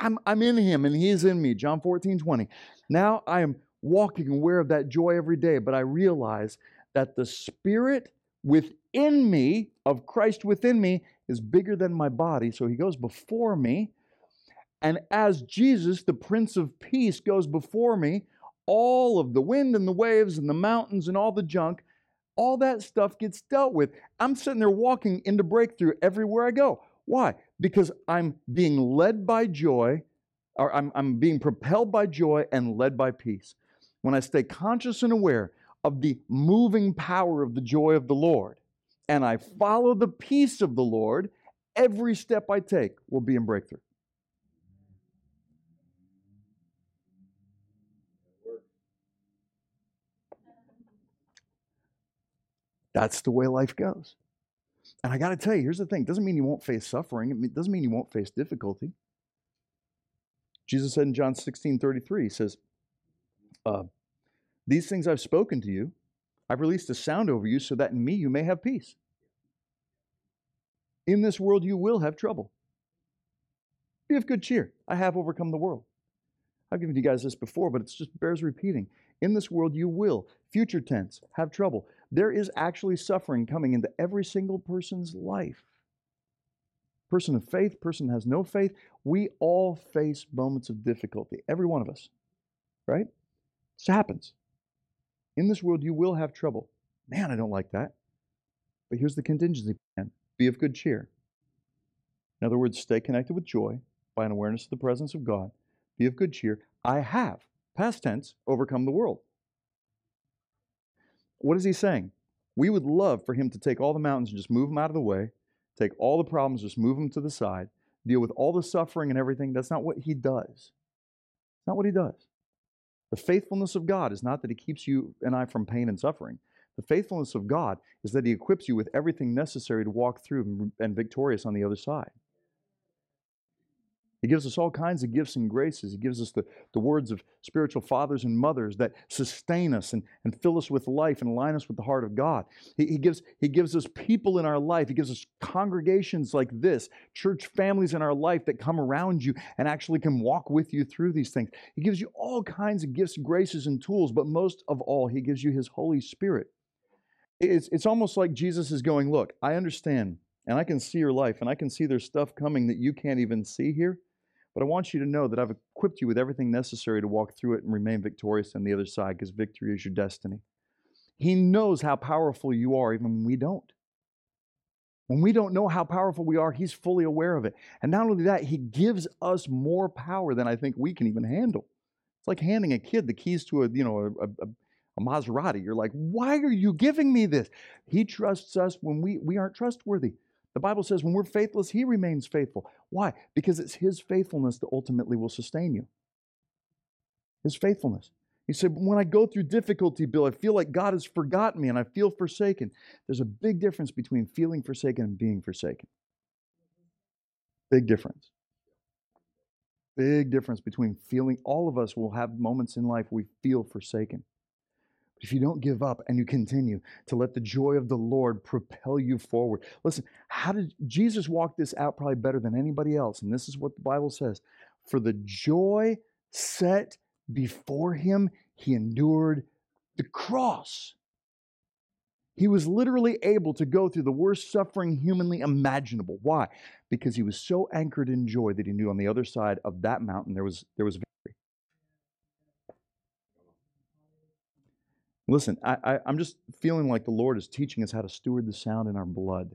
I'm, I'm in Him and He is in me, John fourteen twenty. Now I am walking aware of that joy every day, but I realize that the Spirit within me, of Christ within me, is bigger than my body, so He goes before me. And as Jesus, the Prince of Peace, goes before me, all of the wind and the waves and the mountains and all the junk, all that stuff gets dealt with. I'm sitting there walking into breakthrough everywhere I go. Why? Because I'm being led by joy, or I'm, I'm being propelled by joy and led by peace. When I stay conscious and aware of the moving power of the joy of the Lord, and I follow the peace of the Lord, every step I take will be in breakthrough. That's the way life goes. And I got to tell you, here's the thing. It doesn't mean you won't face suffering. It doesn't mean you won't face difficulty. Jesus said in John sixteen thirty-three, He says, uh, these things I've spoken to you, I've released a sound over you so that in me you may have peace. In this world you will have trouble. Be of good cheer. I have overcome the world. I've given you guys this before, but it just bears repeating. In this world you will, future tense, have trouble. There is actually suffering coming into every single person's life. Person of faith, person has no faith. We all face moments of difficulty. Every one of us. Right? This happens. In this world, you will have trouble. Man, I don't like that. But here's the contingency plan. Be of good cheer. In other words, stay connected with joy by an awareness of the presence of God. Be of good cheer. I have past tense, overcome the world. What is he saying? We would love for him to take all the mountains and just move them out of the way, take all the problems, just move them to the side, deal with all the suffering and everything. That's not what he does. That's not what he does. The faithfulness of God is not that he keeps you and I from pain and suffering. The faithfulness of God is that he equips you with everything necessary to walk through and victorious on the other side. He gives us all kinds of gifts and graces. He gives us the, the words of spiritual fathers and mothers that sustain us and, and fill us with life and align us with the heart of God. He, he, gives, he gives us people in our life. He gives us congregations like this, church families in our life that come around you and actually can walk with you through these things. He gives you all kinds of gifts, graces, and tools, but most of all, he gives you his Holy Spirit. It's, it's almost like Jesus is going, look, I understand, and I can see your life, and I can see there's stuff coming that you can't even see here. But I want you to know that I've equipped you with everything necessary to walk through it and remain victorious on the other side, because victory is your destiny. He knows how powerful you are, even when we don't. When we don't know how powerful we are, he's fully aware of it. And not only that, he gives us more power than I think we can even handle. It's like handing a kid the keys to a, you know, a, a, a Maserati. You're like, why are you giving me this? He trusts us when we, we aren't trustworthy. The Bible says when we're faithless, he remains faithful. Why? Because it's his faithfulness that ultimately will sustain you. His faithfulness. He said, when I go through difficulty, Bill, I feel like God has forgotten me and I feel forsaken. There's a big difference between feeling forsaken and being forsaken. Big difference. Big difference between feeling. All of us will have moments in life we feel forsaken. If you don't give up and you continue to let the joy of the Lord propel you forward. Listen, how did Jesus walk this out probably better than anybody else? And this is what the Bible says. For the joy set before him, he endured the cross. He was literally able to go through the worst suffering humanly imaginable. Why? Because he was so anchored in joy that he knew on the other side of that mountain there was there was victory. Listen, I, I, I'm just feeling like the Lord is teaching us how to steward the sound in our blood.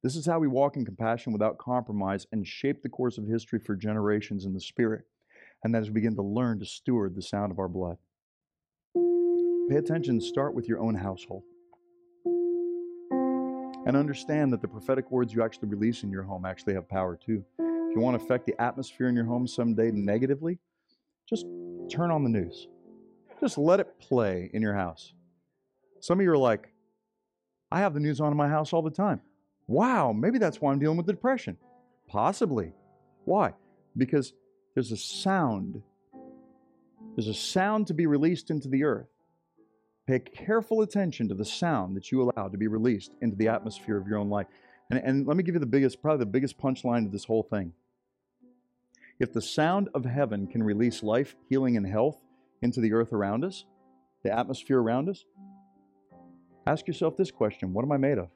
This is how we walk in compassion without compromise and shape the course of history for generations in the Spirit. And that is we begin to learn to steward the sound of our blood. Pay attention, start with your own household. And understand that the prophetic words you actually release in your home actually have power too. If you want to affect the atmosphere in your home someday negatively, just turn on the news. Just let it play in your house. Some of you are like, I have the news on in my house all the time. Wow, maybe that's why I'm dealing with depression. Possibly. Why? Because there's a sound. There's a sound to be released into the earth. Pay careful attention to the sound that you allow to be released into the atmosphere of your own life. And, and let me give you the biggest, probably the biggest punchline to this whole thing. If the sound of heaven can release life, healing, and health into the earth around us, the atmosphere around us, ask yourself this question: what am I made of?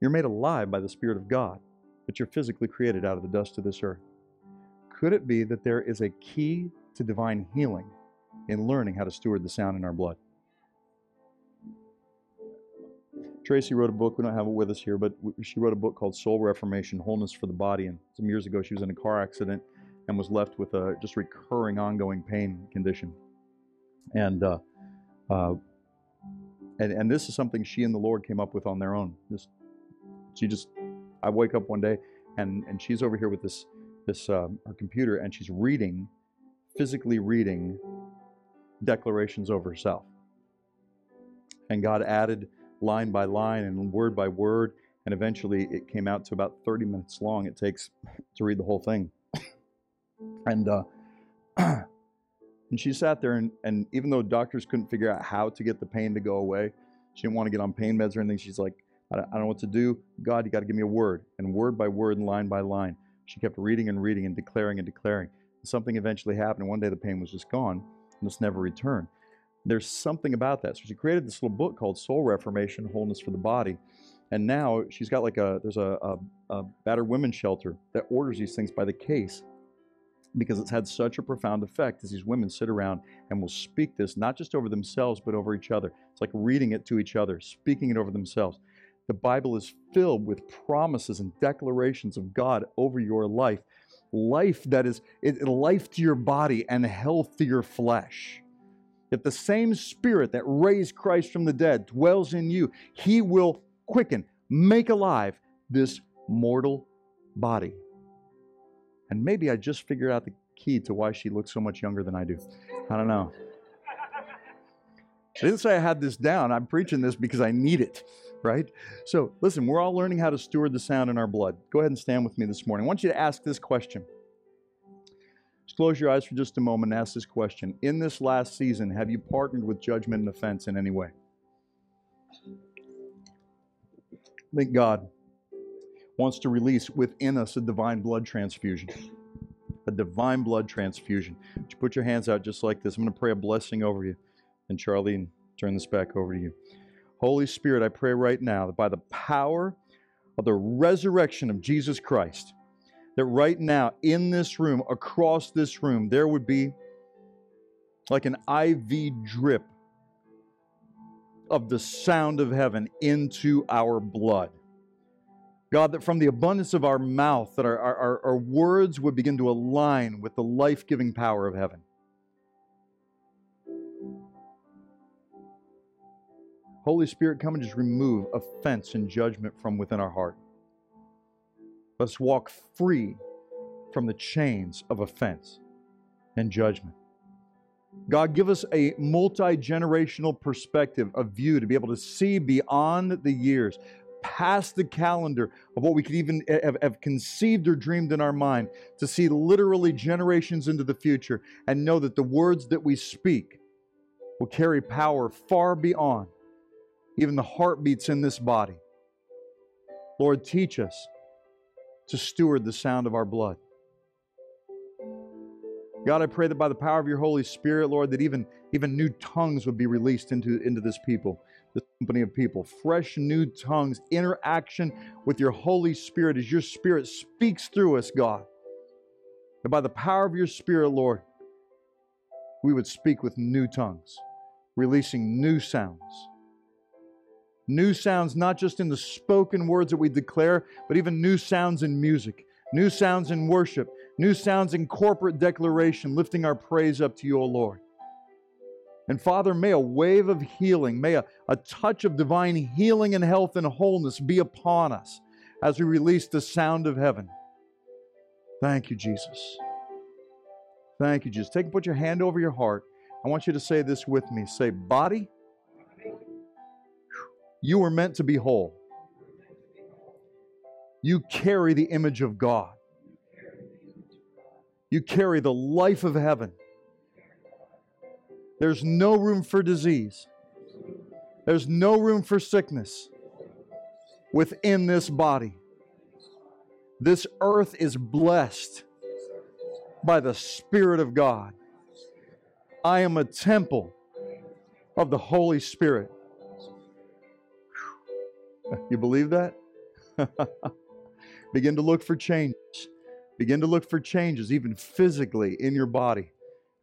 You're made alive by the Spirit of God, but you're physically created out of the dust of this earth. Could it be that there is a key to divine healing in learning how to steward the sound in our blood? Tracy wrote a book, we don't have it with us here, but she wrote a book called Soul Reformation, Wholeness for the Body, and some years ago she was in a car accident and was left with a just recurring, ongoing pain condition. And uh, uh, and and this is something she and the Lord came up with on their own. Just she just, I wake up one day, and and she's over here with this this uh, her computer, and she's reading, physically reading, declarations over herself. And God added line by line and word by word, and eventually it came out to about thirty minutes long. It takes to read the whole thing. And uh, and she sat there, and, and even though doctors couldn't figure out how to get the pain to go away, she didn't want to get on pain meds or anything. She's like, I don't, I don't know what to do. God, you got to give me a word. And word by word and line by line, she kept reading and reading and declaring and declaring. And something eventually happened. And one day the pain was just gone and it's never returned. There's something about that. So she created this little book called Soul Reformation, Wholeness for the Body. And now she's got like a, there's a, a, a battered women's shelter that orders these things by the case, because it's had such a profound effect as these women sit around and will speak this, not just over themselves, but over each other. It's like reading it to each other, speaking it over themselves. The Bible is filled with promises and declarations of God over your life. life that is it, life to your body and health to your flesh. If the same Spirit that raised Christ from the dead dwells in you, He will quicken, make alive this mortal body. And maybe I just figured out the key to why she looks so much younger than I do. I don't know. I didn't say I had this down. I'm preaching this because I need it, right? So listen, we're all learning how to steward the sound in our blood. Go ahead and stand with me this morning. I want you to ask this question. Just close your eyes for just a moment and ask this question. In this last season, have you partnered with judgment and offense in any way? I think God wants to release within us a divine blood transfusion. A divine blood transfusion. Would you put your hands out just like this? I'm going to pray a blessing over you. And Charlene, turn this back over to you. Holy Spirit, I pray right now that by the power of the resurrection of Jesus Christ, that right now in this room, across this room, there would be like an I V drip of the sound of heaven into our blood. God, that from the abundance of our mouth, that our, our, our words would begin to align with the life-giving power of heaven. Holy Spirit, come and just remove offense and judgment from within our heart. Let's walk free from the chains of offense and judgment. God, give us a multi-generational perspective, a view to be able to see beyond the years, past the calendar of what we could even have, have conceived or dreamed in our mind, to see literally generations into the future and know that the words that we speak will carry power far beyond even the heartbeats in this body. Lord, teach us to steward the sound of our blood. God, I pray that by the power of your Holy Spirit, Lord, that even, even new tongues would be released into, into this people, this company of people. Fresh new tongues, interaction with your Holy Spirit as your Spirit speaks through us, God. And by the power of your Spirit, Lord, we would speak with new tongues, releasing new sounds. New sounds, not just in the spoken words that we declare, but even new sounds in music, new sounds in worship, new sounds in corporate declaration, lifting our praise up to you, O Lord. And Father, may a wave of healing, may a, a touch of divine healing and health and wholeness be upon us as we release the sound of heaven. Thank you, Jesus. Thank you, Jesus. Take and put your hand over your heart. I want you to say this with me. Say, body, you were meant to be whole. You carry the image of God. You carry the life of heaven. There's no room for disease. There's no room for sickness within this body. This earth is blessed by the Spirit of God. I am a temple of the Holy Spirit. You believe that? Begin to look for changes. Begin to look for changes, even physically, in your body,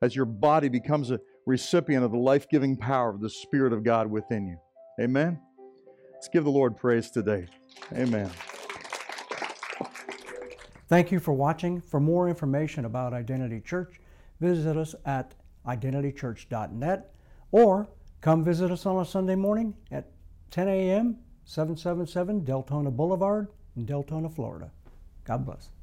as your body becomes a recipient of the life-giving power of the Spirit of God within you. Amen? Let's give the Lord praise today. Amen. Thank you for watching. For more information about Identity Church, visit us at identity church dot net or come visit us on a Sunday morning at ten a.m., seven seventy-seven Deltona Boulevard in Deltona, Florida. God bless.